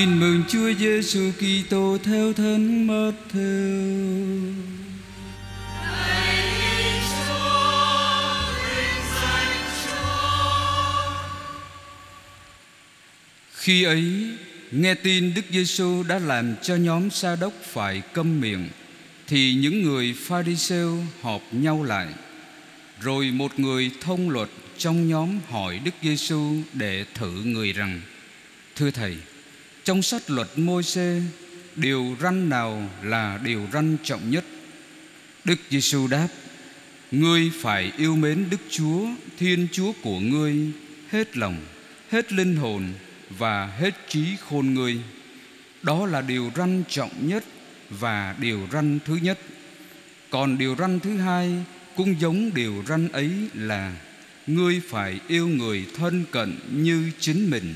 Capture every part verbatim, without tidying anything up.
Tin mừng Chúa Giêsu Kitô theo Thánh Matthew. Khi ấy, nghe tin Đức Giêsu đã làm cho nhóm Sa đốc phải câm miệng, thì những người Pha-ri-sêu họp nhau lại. Rồi một người thông luật trong nhóm hỏi Đức Giêsu để thử người rằng: Thưa thầy, trong sách luật Mô-sê, điều răn nào là điều răn trọng nhất? Đức Giêsu đáp: Ngươi phải yêu mến Đức Chúa, Thiên Chúa của ngươi, hết lòng, hết linh hồn và hết trí khôn ngươi. Đó là điều răn trọng nhất và điều răn thứ nhất. Còn điều răn thứ hai cũng giống điều răn ấy là: Ngươi phải yêu người thân cận như chính mình.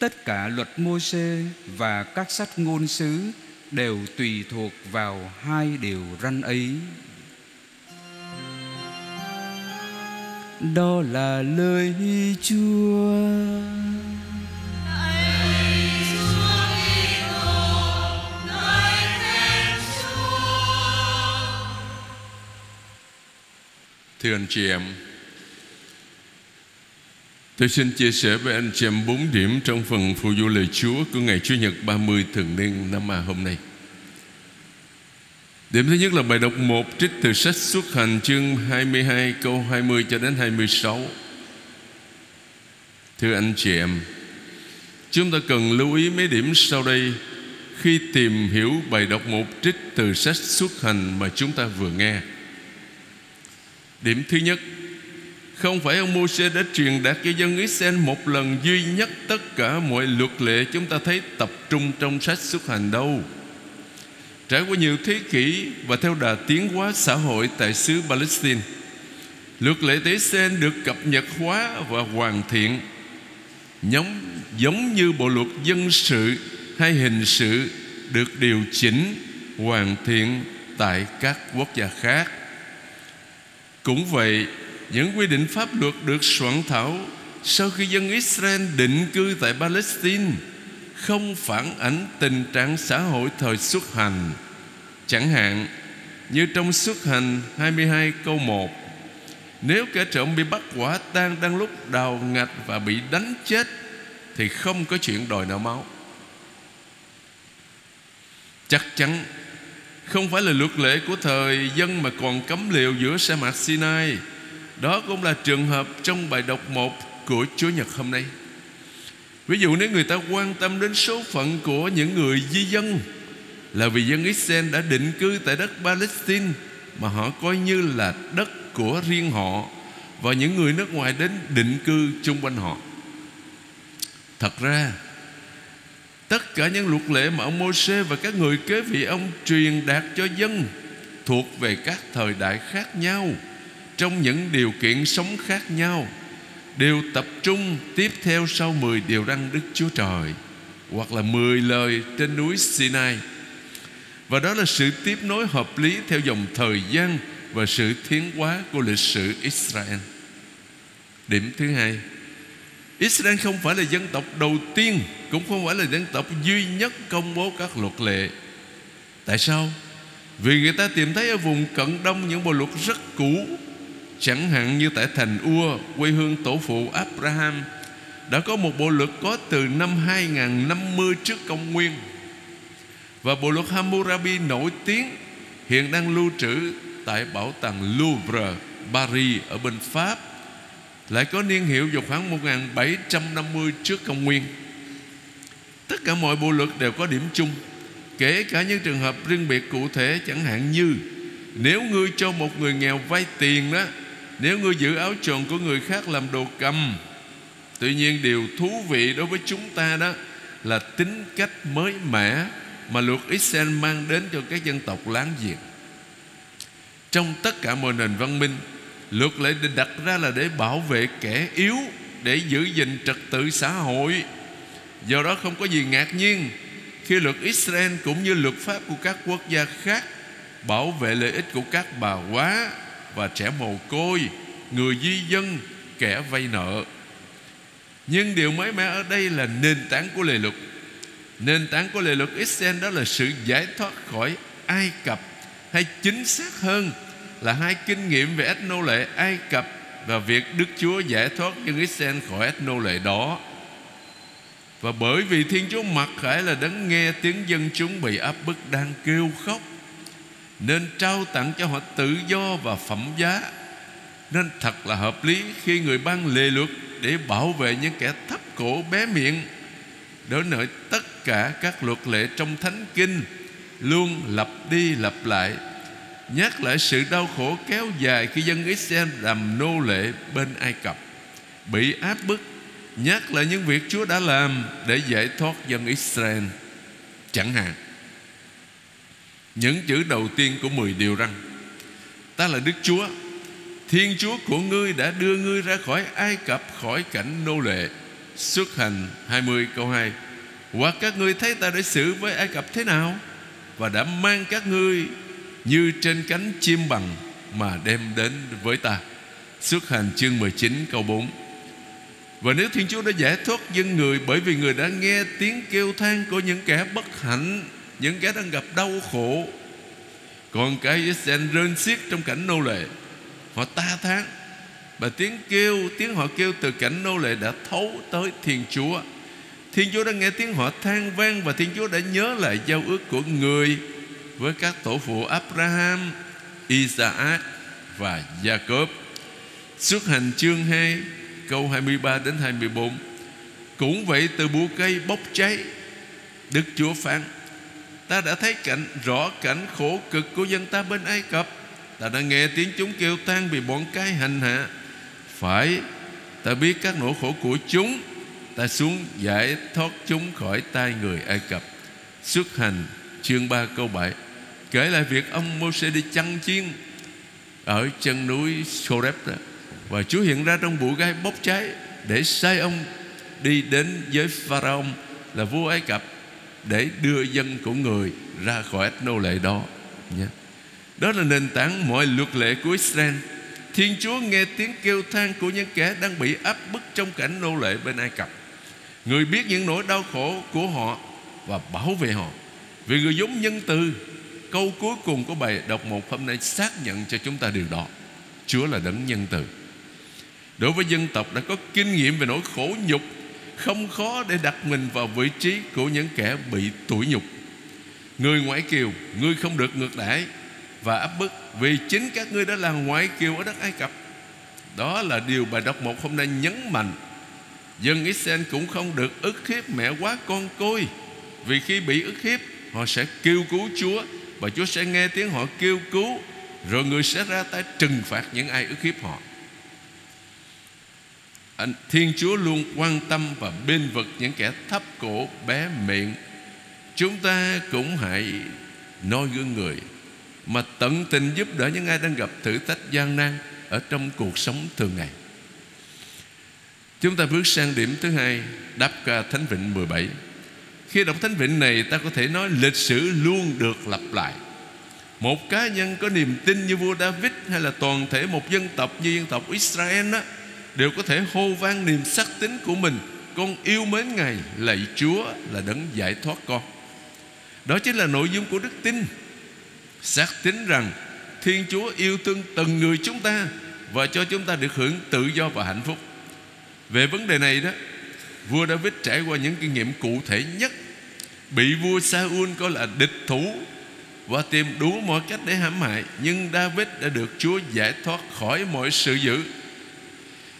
Tất cả luật Mô-sê và các sách ngôn sứ đều tùy thuộc vào hai điều răn ấy. Đó là lời Chúa. Thưa anh chị em, tôi xin chia sẻ với anh chị em bốn điểm trong phần phụ du lời Chúa của ngày Chủ nhật ba mươi thường niên năm A hôm nay. Điểm thứ nhất là bài đọc một, trích từ sách Xuất hành chương hai mươi hai câu hai mươi cho đến hai mươi sáu. Thưa anh chị em, chúng ta cần lưu ý mấy điểm sau đây khi tìm hiểu bài đọc một trích từ sách Xuất hành mà chúng ta vừa nghe. Điểm thứ nhất, không phải ông Mô-sê đã truyền đạt cho dân Israel một lần duy nhất tất cả mọi luật lệ chúng ta thấy tập trung trong sách Xuất hành đâu. Trải qua nhiều thế kỷ và theo đà tiến hóa xã hội tại xứ Palestine, luật lệ tế Israel được cập nhật hóa và hoàn thiện, giống, giống như bộ luật dân sự hay hình sự được điều chỉnh, hoàn thiện tại các quốc gia khác. Cũng vậy, những quy định pháp luật được soạn thảo sau khi dân Israel định cư tại Palestine không phản ánh tình trạng xã hội thời Xuất hành. Chẳng hạn như trong Xuất hành hai mươi hai câu một, nếu kẻ trộm bị bắt quả tang đang lúc đào ngạch và bị đánh chết thì không có chuyện đòi nợ máu. Chắc chắn không phải là luật lệ của thời dân mà còn cấm liều giữa sa mạc Sinai. Đó cũng là trường hợp trong bài đọc một của Chúa Nhật hôm nay. Ví dụ nếu người ta quan tâm đến số phận của những người di dân, là vì dân Israel đã định cư tại đất Palestine mà họ coi như là đất của riêng họ, và những người nước ngoài đến định cư chung quanh họ. Thật ra, tất cả những luật lệ mà ông Mô-sê và các người kế vị ông truyền đạt cho dân thuộc về các thời đại khác nhau, trong những điều kiện sống khác nhau, đều tập trung tiếp theo sau mười điều răn Đức Chúa Trời, hoặc là mười lời trên núi Sinai. Và đó là sự tiếp nối hợp lý theo dòng thời gian và sự tiến hóa của lịch sử Israel. Điểm thứ hai, Israel không phải là dân tộc đầu tiên, cũng không phải là dân tộc duy nhất công bố các luật lệ. Tại sao? Vì người ta tìm thấy ở vùng Cận Đông những bộ luật rất cũ, chẳng hạn như tại thành Ua, quê hương tổ phụ Abraham, đã có một bộ luật có từ năm hai không năm không trước công nguyên. Và bộ luật Hammurabi nổi tiếng hiện đang lưu trữ tại bảo tàng Louvre, Paris ở bên Pháp, lại có niên hiệu vào khoảng một nghìn bảy trăm năm mươi trước công nguyên. Tất cả mọi bộ luật đều có điểm chung, kể cả những trường hợp riêng biệt cụ thể, chẳng hạn như nếu ngươi cho một người nghèo vay tiền đó, nếu ngươi giữ áo choàng của người khác làm đồ cầm. Tuy nhiên điều thú vị đối với chúng ta đó là tính cách mới mẻ mà luật Israel mang đến cho các dân tộc láng giềng. Trong tất cả mọi nền văn minh, luật lệ được đặt ra là để bảo vệ kẻ yếu, để giữ gìn trật tự xã hội. Do đó không có gì ngạc nhiên khi luật Israel cũng như luật pháp của các quốc gia khác bảo vệ lợi ích của các bà quá và trẻ mồ côi, người di dân, kẻ vay nợ. Nhưng điều mới mẻ ở đây là nền tảng của lề luật. Nền tảng của lề luật Israel đó là sự giải thoát khỏi Ai Cập, hay chính xác hơn là hai kinh nghiệm về ách nô lệ Ai Cập và việc Đức Chúa giải thoát dân Israel khỏi ách nô lệ đó. Và bởi vì Thiên Chúa mặc khải là đấng nghe tiếng dân chúng bị áp bức đang kêu khóc, nên trao tặng cho họ tự do và phẩm giá. Nên thật là hợp lý khi người ban lề luật để bảo vệ những kẻ thấp cổ bé miệng, đối nơi tất cả các luật lệ trong Thánh Kinh luôn lặp đi lặp lại, nhắc lại sự đau khổ kéo dài khi dân Israel làm nô lệ bên Ai Cập, bị áp bức, nhắc lại những việc Chúa đã làm để giải thoát dân Israel. Chẳng hạn những chữ đầu tiên của mười điều rằng: Ta là Đức Chúa, Thiên Chúa của ngươi, đã đưa ngươi ra khỏi Ai Cập, khỏi cảnh nô lệ. Xuất hành hai mươi câu hai: Hoặc các ngươi thấy ta đã xử với Ai Cập thế nào, và đã mang các ngươi như trên cánh chim bằng mà đem đến với ta. Xuất hành chương mười chín câu bốn. Và nếu Thiên Chúa đã giải thoát dân người bởi vì người đã nghe tiếng kêu than của những kẻ bất hạnh, những kẻ đang gặp đau khổ, còn cái Israel rên xiết trong cảnh nô lệ, họ ta thán, và tiếng kêu, tiếng họ kêu từ cảnh nô lệ đã thấu tới Thiên Chúa. Thiên Chúa đã nghe tiếng họ than vang, và Thiên Chúa đã nhớ lại giao ước của người với các tổ phụ Abraham, Isaac và Jacob. Xuất hành chương hai câu hai mươi ba đến hai mươi bốn: Cũng vậy, từ bụi cây bốc cháy, Đức Chúa phán: Ta đã thấy cảnh rõ cảnh khổ cực của dân ta bên Ai Cập. Ta đã nghe tiếng chúng kêu than vì bọn cái hành hạ. Phải, ta biết các nỗi khổ của chúng. Ta xuống giải thoát chúng khỏi tay người Ai Cập. Xuất hành chương ba câu bảy kể lại việc ông Mô-sê đi chăn chiên ở chân núi Horeb, và Chúa hiện ra trong bụi gai bốc cháy để sai ông đi đến với Pharaon là vua Ai Cập để đưa dân của người ra khỏi ách nô lệ đó. Đó là nền tảng mọi luật lệ của Israel. Thiên Chúa nghe tiếng kêu than của những kẻ đang bị áp bức trong cảnh nô lệ bên Ai Cập. Người biết những nỗi đau khổ của họ và bảo vệ họ, vì người giống nhân từ. Câu cuối cùng của bài đọc một hôm nay xác nhận cho chúng ta điều đó: Chúa là đấng nhân từ. Đối với dân tộc đã có kinh nghiệm về nỗi khổ nhục, không khó để đặt mình vào vị trí của những kẻ bị tủi nhục. Người ngoại kiều, ngươi không được ngược đãi và áp bức, vì chính các ngươi đã là ngoại kiều ở đất Ai Cập. Đó là điều bài đọc một hôm nay nhấn mạnh. Dân Israel cũng không được ức hiếp mẹ quá con côi, vì khi bị ức hiếp, họ sẽ kêu cứu Chúa, và Chúa sẽ nghe tiếng họ kêu cứu, rồi người sẽ ra tay trừng phạt những ai ức hiếp họ. Thiên Chúa luôn quan tâm và bênh vực những kẻ thấp cổ bé miệng. Chúng ta cũng hãy noi gương người mà tận tình giúp đỡ những ai đang gặp thử thách gian nan ở trong cuộc sống thường ngày. Chúng ta bước sang điểm thứ hai, đáp ca Thánh Vịnh mười bảy. Khi đọc Thánh Vịnh này, ta có thể nói lịch sử luôn được lặp lại. Một cá nhân có niềm tin như vua David, hay là toàn thể một dân tộc như dân tộc Israel đó, đều có thể hô vang niềm xác tín của mình: Con yêu mến Ngài, lạy Chúa là đấng giải thoát con. Đó chính là nội dung của đức tin, xác tín rằng Thiên Chúa yêu thương từng người chúng ta và cho chúng ta được hưởng tự do và hạnh phúc. Về vấn đề này đó, vua David trải qua những kinh nghiệm cụ thể nhất, bị vua Sa-ul coi là địch thủ và tìm đủ mọi cách để hãm hại, nhưng David đã được Chúa giải thoát khỏi mọi sự dữ.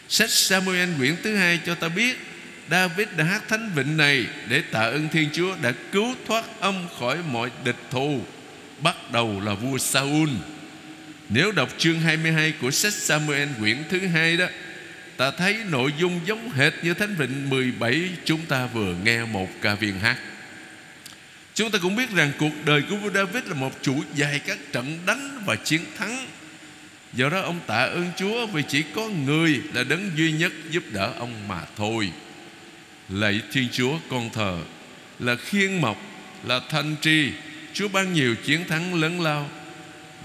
Sách Samuel quyển thứ hai cho ta biết David đã hát Thánh Vịnh này để tạ ơn Thiên Chúa đã cứu thoát ông khỏi mọi địch thù, bắt đầu là vua Sa-ul. Nếu đọc chương hai mươi hai của sách Samuel quyển thứ hai đó, ta thấy nội dung giống hệt như Thánh Vịnh mười bảy chúng ta vừa nghe một ca viên hát. Chúng ta cũng biết rằng cuộc đời của vua David là một chuỗi dài các trận đánh và chiến thắng. Do đó ông tạ ơn Chúa vì chỉ có người là đấng duy nhất giúp đỡ ông mà thôi. Lạy Thiên Chúa con thờ, là khiên mộc, là thanh tri, Chúa ban nhiều chiến thắng lớn lao.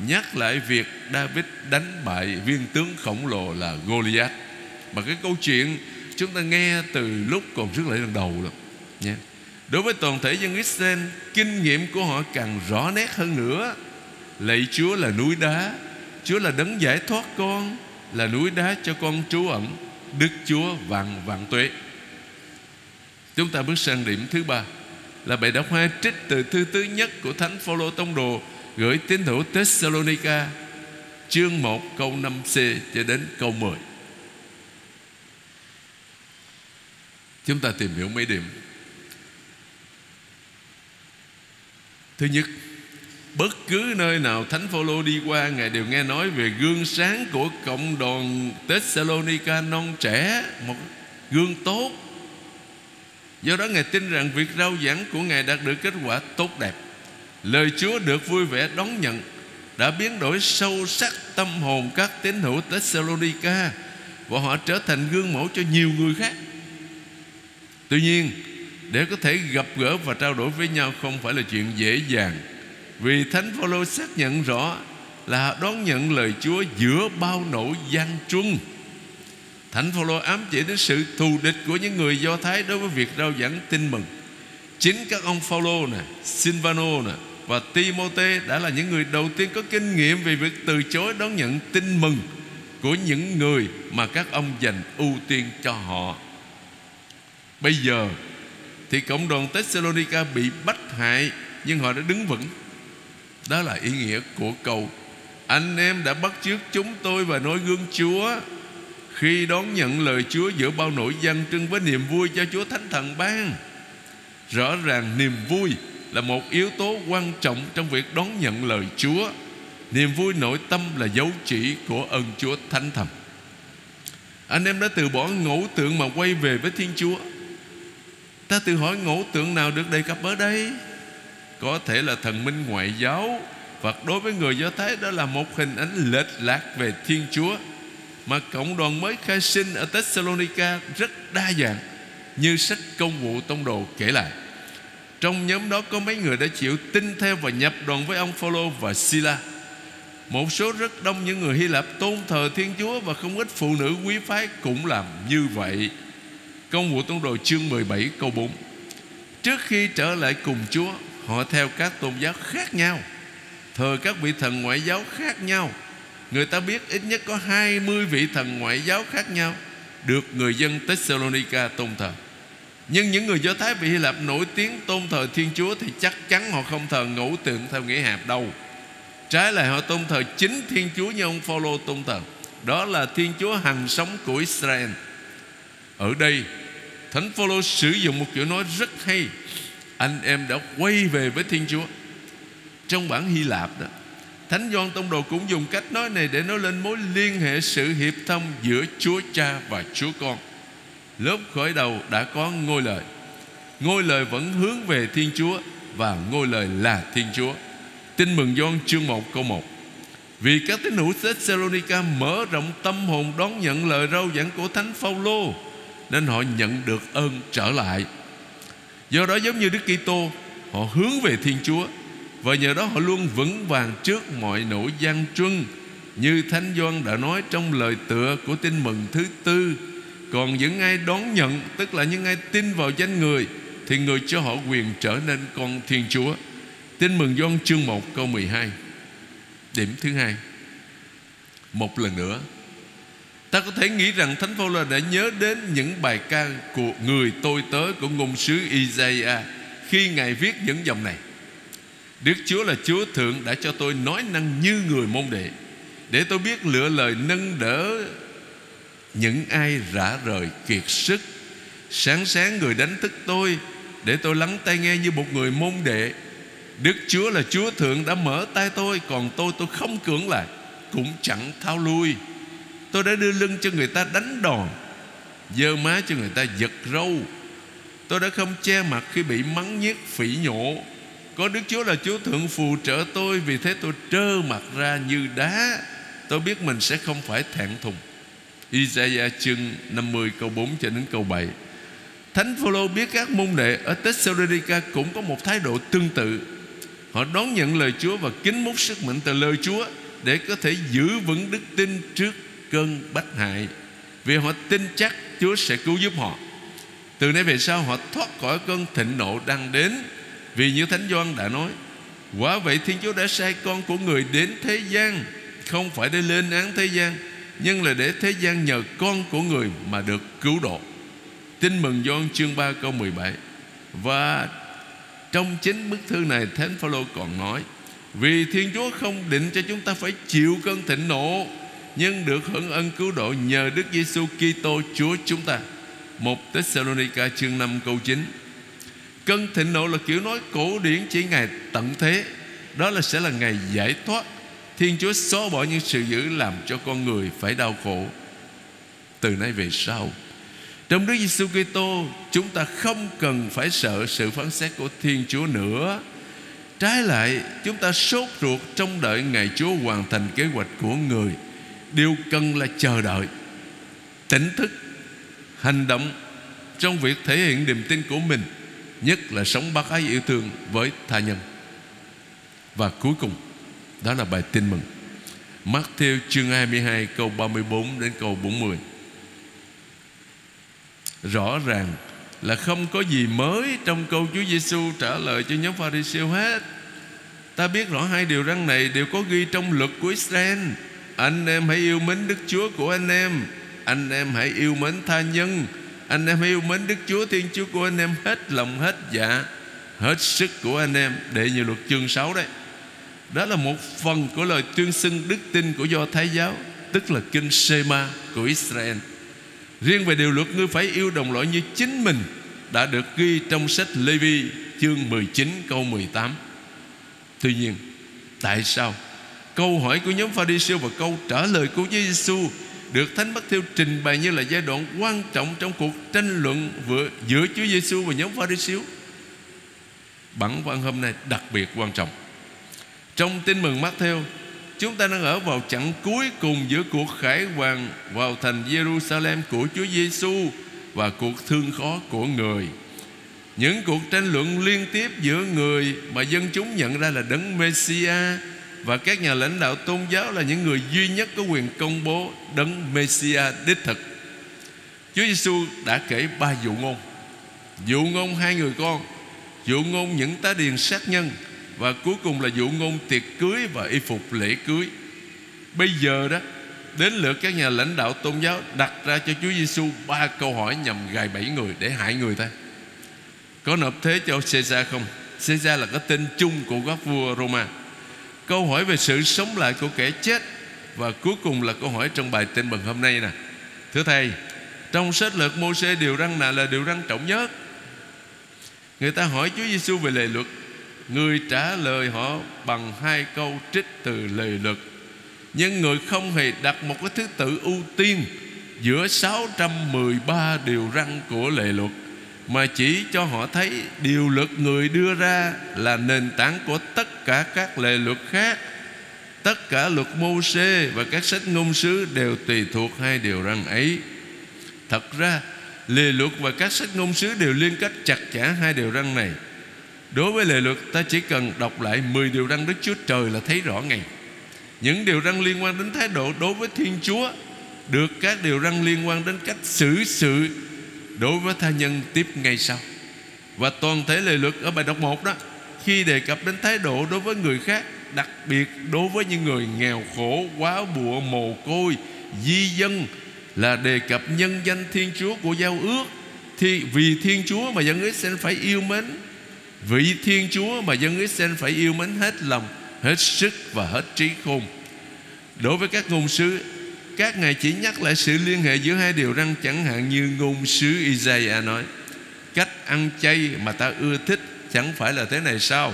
Nhắc lại việc David đánh bại viên tướng khổng lồ là Goliath, mà cái câu chuyện chúng ta nghe từ lúc còn rất lại lần đầu lắm. Đối với toàn thể dân Israel, kinh nghiệm của họ càng rõ nét hơn nữa. Lạy Chúa là núi đá, Chúa là đấng giải thoát con, là núi đá cho con trú ẩn, Đức Chúa vạn vạn tuế. Chúng ta bước sang điểm thứ ba, là bài đọc hoa trích từ thư thứ nhất của Thánh Phaolô tông đồ gửi tín hữu Thessalonica, chương một câu năm xê cho đến câu mười. Chúng ta tìm hiểu mấy điểm. Thứ nhất, bất cứ nơi nào Thánh Phaolô đi qua, Ngài đều nghe nói về gương sáng của cộng đoàn Thessalonica non trẻ, một gương tốt. Do đó Ngài tin rằng việc rao giảng của Ngài đạt được kết quả tốt đẹp. Lời Chúa được vui vẻ đón nhận, đã biến đổi sâu sắc tâm hồn các tín hữu Thessalonica, và họ trở thành gương mẫu cho nhiều người khác. Tuy nhiên, để có thể gặp gỡ và trao đổi với nhau không phải là chuyện dễ dàng, vì Thánh Phaolô xác nhận rõ là đón nhận lời Chúa giữa bao nỗi gian truân. Thánh Phaolô ám chỉ đến sự thù địch của những người Do Thái đối với việc rao giảng tin mừng. Chính các ông Phaolô nè, Silvano nè và Timôthê đã là những người đầu tiên có kinh nghiệm về việc từ chối đón nhận tin mừng của những người mà các ông dành ưu tiên cho họ. Bây giờ thì cộng đoàn Thessalonica bị bách hại, nhưng họ đã đứng vững. Đó là ý nghĩa của câu "Anh em đã bắt chước chúng tôi và noi gương Chúa" khi đón nhận lời Chúa giữa bao nỗi gian truân với niềm vui do Chúa Thánh Thần ban. Rõ ràng niềm vui là một yếu tố quan trọng trong việc đón nhận lời Chúa. Niềm vui nội tâm là dấu chỉ của ơn Chúa Thánh Thần. Anh em đã từ bỏ ngẫu tượng mà quay về với Thiên Chúa. Ta tự hỏi ngẫu tượng nào được đề cập ở đây? Có thể là thần minh ngoại giáo, và đối với người Do Thái đó là một hình ảnh lệch lạc về Thiên Chúa. Mà cộng đoàn mới khai sinh ở Thessalonica rất đa dạng, như sách Công vụ tông đồ kể lại. Trong nhóm đó có mấy người đã chịu tin theo và nhập đoàn với ông Phaolô và Sila. Một số rất đông những người Hy Lạp tôn thờ Thiên Chúa, và không ít phụ nữ quý phái cũng làm như vậy. Công vụ tông đồ chương mười bảy câu bốn. Trước khi trở lại cùng Chúa, họ theo các tôn giáo khác nhau, thờ các vị thần ngoại giáo khác nhau. Người ta biết ít nhất có hai mươi vị thần ngoại giáo khác nhau được người dân Thessalonica tôn thờ. Nhưng những người Do Thái và Hy Lạp nổi tiếng tôn thờ Thiên Chúa thì chắc chắn họ không thờ ngẫu tượng theo nghĩa hẹp đâu. Trái lại, họ tôn thờ chính Thiên Chúa như ông Phaolô tôn thờ. Đó là Thiên Chúa hằng sống của Israel. Ở đây, Thánh Phaolô sử dụng một kiểu nói rất hay: anh em đã quay về với Thiên Chúa. Trong bản Hy Lạp đó, Thánh Gioan tông đồ cũng dùng cách nói này để nói lên mối liên hệ sự hiệp thông giữa Chúa Cha và Chúa Con. Lớp khởi đầu đã có ngôi lời. Ngôi lời vẫn hướng về Thiên Chúa, và ngôi lời là Thiên Chúa. Tin mừng Gioan chương một câu một. Vì các tín hữu Thessalonica mở rộng tâm hồn đón nhận lời rao giảng của Thánh Phaolô, nên họ nhận được ơn trở lại. Do đó, giống như Đức Kitô, họ hướng về Thiên Chúa, và nhờ đó họ luôn vững vàng trước mọi nỗi gian truân, như Thánh Gioan đã nói trong lời tựa của tin mừng thứ tư. Còn những ai đón nhận, tức là những ai tin vào danh người, thì người cho họ quyền trở nên con Thiên Chúa. Tin mừng Gioan chương một câu mười hai. Điểm thứ hai, một lần nữa ta có thể nghĩ rằng Thánh Phaolô đã nhớ đến những bài ca của người tôi tớ của ngôn sứ Isaiah khi Ngài viết những dòng này: Đức Chúa là Chúa Thượng đã cho tôi nói năng như người môn đệ, để tôi biết lựa lời nâng đỡ những ai rã rời kiệt sức. Sáng sáng người đánh thức tôi, để tôi lắng tai nghe như một người môn đệ. Đức Chúa là Chúa Thượng đã mở tai tôi, còn tôi tôi không cưỡng lại, cũng chẳng tháo lui. Tôi đã đưa lưng cho người ta đánh đòn, giơ má cho người ta giật râu. Tôi đã không che mặt khi bị mắng nhiếc phỉ nhổ. Có Đức Chúa là Chúa Thượng phù trợ tôi, vì thế tôi trơ mặt ra như đá. Tôi biết mình sẽ không phải thẹn thùng. Isaiah chương năm mươi câu bốn cho đến câu bảy. Thánh Phaolô biết các môn đệ ở Thessalonica cũng có một thái độ tương tự. Họ đón nhận lời Chúa và kính múc sức mạnh từ lời Chúa để có thể giữ vững đức tin trước cơn bách hại, vì họ tin chắc Chúa sẽ cứu giúp họ. Từ nay về sau họ thoát khỏi cơn thịnh nộ đang đến, vì như Thánh Gioan đã nói: quả vậy Thiên Chúa đã sai con của người đến thế gian, không phải để lên án thế gian, nhưng là để thế gian nhờ con của người mà được cứu độ. Tin mừng Gioan chương ba câu mười bảy. Và trong chính bức thư này, Thánh Phaolô còn nói: vì Thiên Chúa không định cho chúng ta phải chịu cơn thịnh nộ, nhưng được hưởng ân cứu độ nhờ Đức Giêsu Kitô Chúa chúng ta. Một Thessalonica chương năm câu chín. Cơn thịnh nộ là kiểu nói cổ điển chỉ ngày tận thế, đó là sẽ là ngày giải thoát. Thiên Chúa xóa bỏ những sự dữ làm cho con người phải đau khổ. Từ nay về sau, trong Đức Giêsu Kitô, chúng ta không cần phải sợ sự phán xét của Thiên Chúa nữa. Trái lại, chúng ta sốt ruột trong đợi ngày Chúa hoàn thành kế hoạch của người. Điều cần là chờ đợi, tỉnh thức, hành động trong việc thể hiện niềm tin của mình, nhất là sống bác ái yêu thương với tha nhân. Và cuối cùng, đó là bài tin mừng Matthew chương hai mươi hai câu ba mươi bốn đến câu bốn mươi. Rõ ràng là không có gì mới trong câu Chúa Giêsu trả lời cho nhóm Pha-ri-sêu hết. Ta biết rõ hai điều răn này đều có ghi trong luật của Israel: anh em hãy yêu mến Đức Chúa của anh em, anh em hãy yêu mến tha nhân, anh em hãy yêu mến Đức Chúa Thiên Chúa của anh em hết lòng, hết dạ, hết sức của anh em. Đệ như luật chương sáu đấy. Đó là một phần của lời tuyên xưng đức tin của Do Thái giáo, tức là kinh Shema của Israel. Riêng về điều luật ngươi phải yêu đồng loại như chính mình đã được ghi trong sách Lê-vi chương mười chín câu mười tám. Tuy nhiên, tại sao câu hỏi của nhóm Pha-ri-sêu và câu trả lời của Chúa Giêsu được Thánh Matthew trình bày như là giai đoạn quan trọng trong cuộc tranh luận giữa Chúa Giêsu và nhóm Pha-ri-sêu? Bản văn hôm nay đặc biệt quan trọng. Trong tin mừng Matthew, chúng ta đang ở vào chặng cuối cùng giữa cuộc khải hoàn vào thành Jerusalem của Chúa Giêsu và cuộc thương khó của người. Những cuộc tranh luận liên tiếp giữa người mà dân chúng nhận ra là đấng Mê-si-a và các nhà lãnh đạo tôn giáo là những người duy nhất có quyền công bố đấng Mê-si-a đích thực. Chúa Giêsu đã kể ba dụ ngôn: dụ ngôn hai người con, dụ ngôn những tá điền sát nhân, và cuối cùng là dụ ngôn tiệc cưới và y phục lễ cưới. Bây giờ đó, đến lượt các nhà lãnh đạo tôn giáo đặt ra cho Chúa Giêsu ba câu hỏi nhằm gài bẫy người để hại người ta. Có nộp thuế cho Caesar không? Caesar là cái tên chung của các vua Roma. Câu hỏi về sự sống lại của kẻ chết. Và cuối cùng là câu hỏi trong bài tin mừng hôm nay nè: thưa Thầy, trong sách luật Mô-sê điều răn nào là điều răn trọng nhất? Người ta hỏi Chúa Giêsu về lề luật, người trả lời họ bằng hai câu trích từ lề luật, nhưng người không hề đặt một cái thứ tự ưu tiên giữa sáu trăm mười ba điều răn của lề luật, mà chỉ cho họ thấy điều luật người đưa ra là nền tảng của tất cả các lề luật khác. Tất cả luật Mô-sê và các sách ngôn sứ đều tùy thuộc hai điều răn ấy. Thật ra, lề luật và các sách ngôn sứ đều liên kết chặt chẽ hai điều răn này. Đối với lề luật, ta chỉ cần đọc lại mười điều răn Đức Chúa Trời là thấy rõ ngay. Những điều răn liên quan đến thái độ đối với Thiên Chúa được các điều răn liên quan đến cách xử sự đối với tha nhân tiếp ngay sau. Và toàn thể lề luật ở bài đọc một đó, khi đề cập đến thái độ đối với người khác, đặc biệt đối với những người nghèo khổ, quá bụa, mồ côi, di dân, là đề cập nhân danh Thiên Chúa của giao ước. Thì vì Thiên Chúa mà dân Israel phải yêu mến, vị Thiên Chúa mà dân Israel phải yêu mến hết lòng, hết sức và hết trí khôn. Đối với các ngôn sứ, các ngài chỉ nhắc lại sự liên hệ giữa hai điều răn, chẳng hạn như ngôn sứ Isaiah nói: cách ăn chay mà ta ưa thích chẳng phải là thế này sao?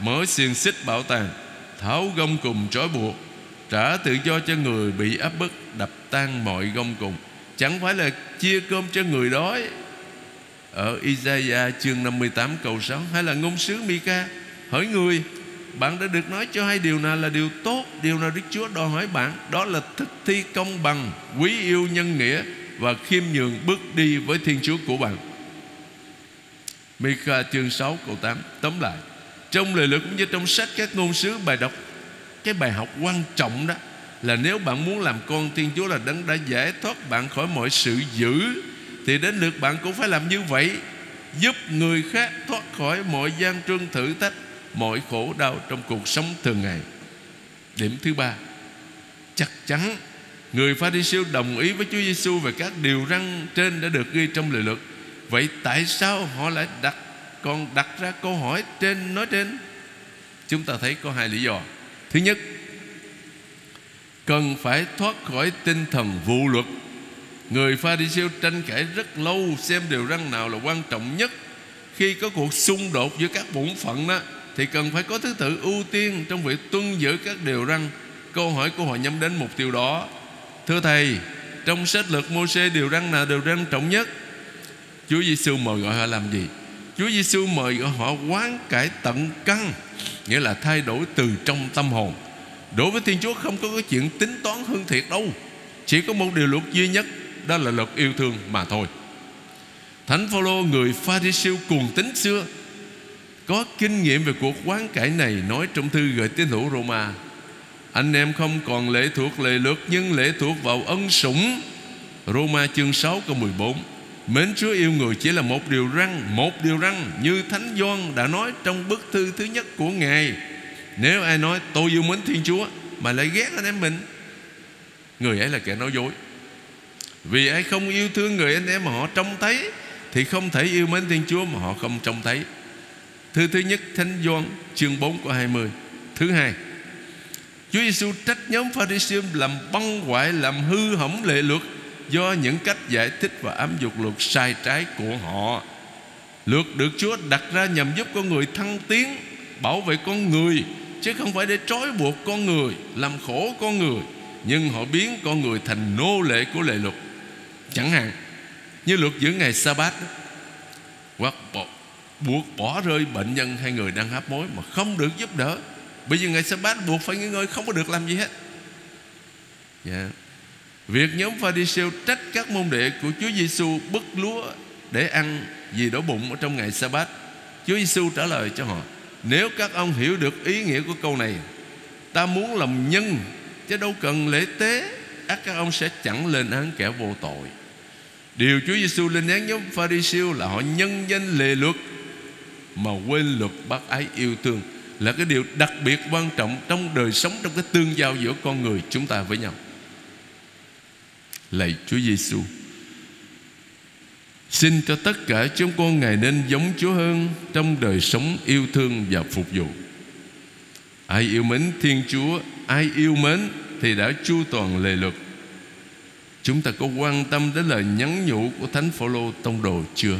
Mở xiềng xích bảo tàng, tháo gông cùm trói buộc, trả tự do cho người bị áp bức, đập tan mọi gông cùm, chẳng phải là chia cơm cho người đói, ở Isaiah chương năm mươi tám câu sáu. Hay là ngôn sứ Mì Kha hỏi người: bạn đã được nói cho hay điều nào là điều tốt, điều nào Đức Chúa đòi hỏi bạn? Đó là thực thi công bằng, quý yêu nhân nghĩa và khiêm nhường bước đi với Thiên Chúa của bạn. Mì Kha chương sáu câu tám. Tóm lại, trong lời luật cũng như trong sách các ngôn sứ, bài đọc cái bài học quan trọng đó là nếu bạn muốn làm con Thiên Chúa, là đấng đã giải thoát bạn khỏi mọi sự dữ, thì đến lượt bạn cũng phải làm như vậy, giúp người khác thoát khỏi mọi gian truân thử thách, mọi khổ đau trong cuộc sống thường ngày. Điểm thứ ba, chắc chắn người Pha-ri-sêu đồng ý với Chúa Giêsu về các điều răn trên đã được ghi trong Lời Luật. Vậy tại sao họ lại đặt còn đặt ra câu hỏi trên nói trên? Chúng ta thấy có hai lý do. Thứ nhất, cần phải thoát khỏi tinh thần vụ luật. Người Pha-ri-sêu tranh cãi rất lâu xem điều răn nào là quan trọng nhất. Khi có cuộc xung đột giữa các bổn phận đó, thì cần phải có thứ tự ưu tiên trong việc tuân giữ các điều răn. Câu hỏi của họ nhắm đến mục tiêu đó. Thưa Thầy, trong sách Luật Mô-sê, điều răn nào điều răn trọng nhất? Chúa Giêsu mời gọi họ làm gì? Chúa Giêsu mời gọi họ hoán cải tận căn, nghĩa là thay đổi từ trong tâm hồn. Đối với Thiên Chúa không có cái chuyện tính toán hơn thiệt đâu. Chỉ có một điều luật duy nhất, đó là luật yêu thương mà thôi. Thánh Phaolô, người Pha-ri-sêu cuồng tín xưa, có kinh nghiệm về cuộc hoán cải này, nói trong thư gửi tín hữu Roma: anh em không còn lệ thuộc lệ luật nhưng lệ thuộc vào ân sủng. Roma chương sáu câu mười bốn. Mến Chúa yêu người chỉ là một điều răn, một điều răn như Thánh Gioan đã nói trong bức thư thứ nhất của Ngài: nếu ai nói tôi yêu mến Thiên Chúa mà lại ghét anh em mình, người ấy là kẻ nói dối. Vì ai không yêu thương người anh em mà họ trông thấy thì không thể yêu mến Thiên Chúa mà họ không trông thấy. Thư thứ nhất Thánh Gioan chương bốn câu hai mươi. Thứ hai, Chúa Giêsu trách nhóm Pha-ri-sêu làm băng hoại, làm hư hỏng lệ luật do những cách giải thích và ám dục luật sai trái của họ. Luật được Chúa đặt ra nhằm giúp con người thăng tiến, bảo vệ con người, chứ không phải để trói buộc con người, làm khổ con người. Nhưng họ biến con người thành nô lệ của lệ luật. Chẳng hạn như luật giữ ngày Sa-bát, hoặc buộc bỏ rơi bệnh nhân hay người đang hấp hối mà không được giúp đỡ, bởi vì ngày Sa-bát buộc phải nghỉ ngơi, không có được làm gì hết. Dạ yeah. Việc nhóm Pha-ri-sêu trách các môn đệ của Chúa Giêsu bứt lúa để ăn vì đói bụng ở trong ngày Sa-bát, Chúa Giêsu trả lời cho họ: nếu các ông hiểu được ý nghĩa của câu này, ta muốn làm nhân chứ đâu cần lễ tế, ắt các ông sẽ chẳng lên án kẻ vô tội. Điều Chúa Giêsu lên án nhóm Pha-ri-sêu là họ nhân danh lề luật mà quên luật bác ái yêu thương, là cái điều đặc biệt quan trọng trong đời sống, trong cái tương giao giữa con người chúng ta với nhau. Lạy Chúa Giêsu, xin cho tất cả chúng con ngày nên giống Chúa hơn trong đời sống yêu thương và phục vụ. Ai yêu mến Thiên Chúa, ai yêu mến thì đã chu toàn lề luật. Chúng ta có quan tâm đến lời nhắn nhủ của Thánh Phaolô tông đồ chưa?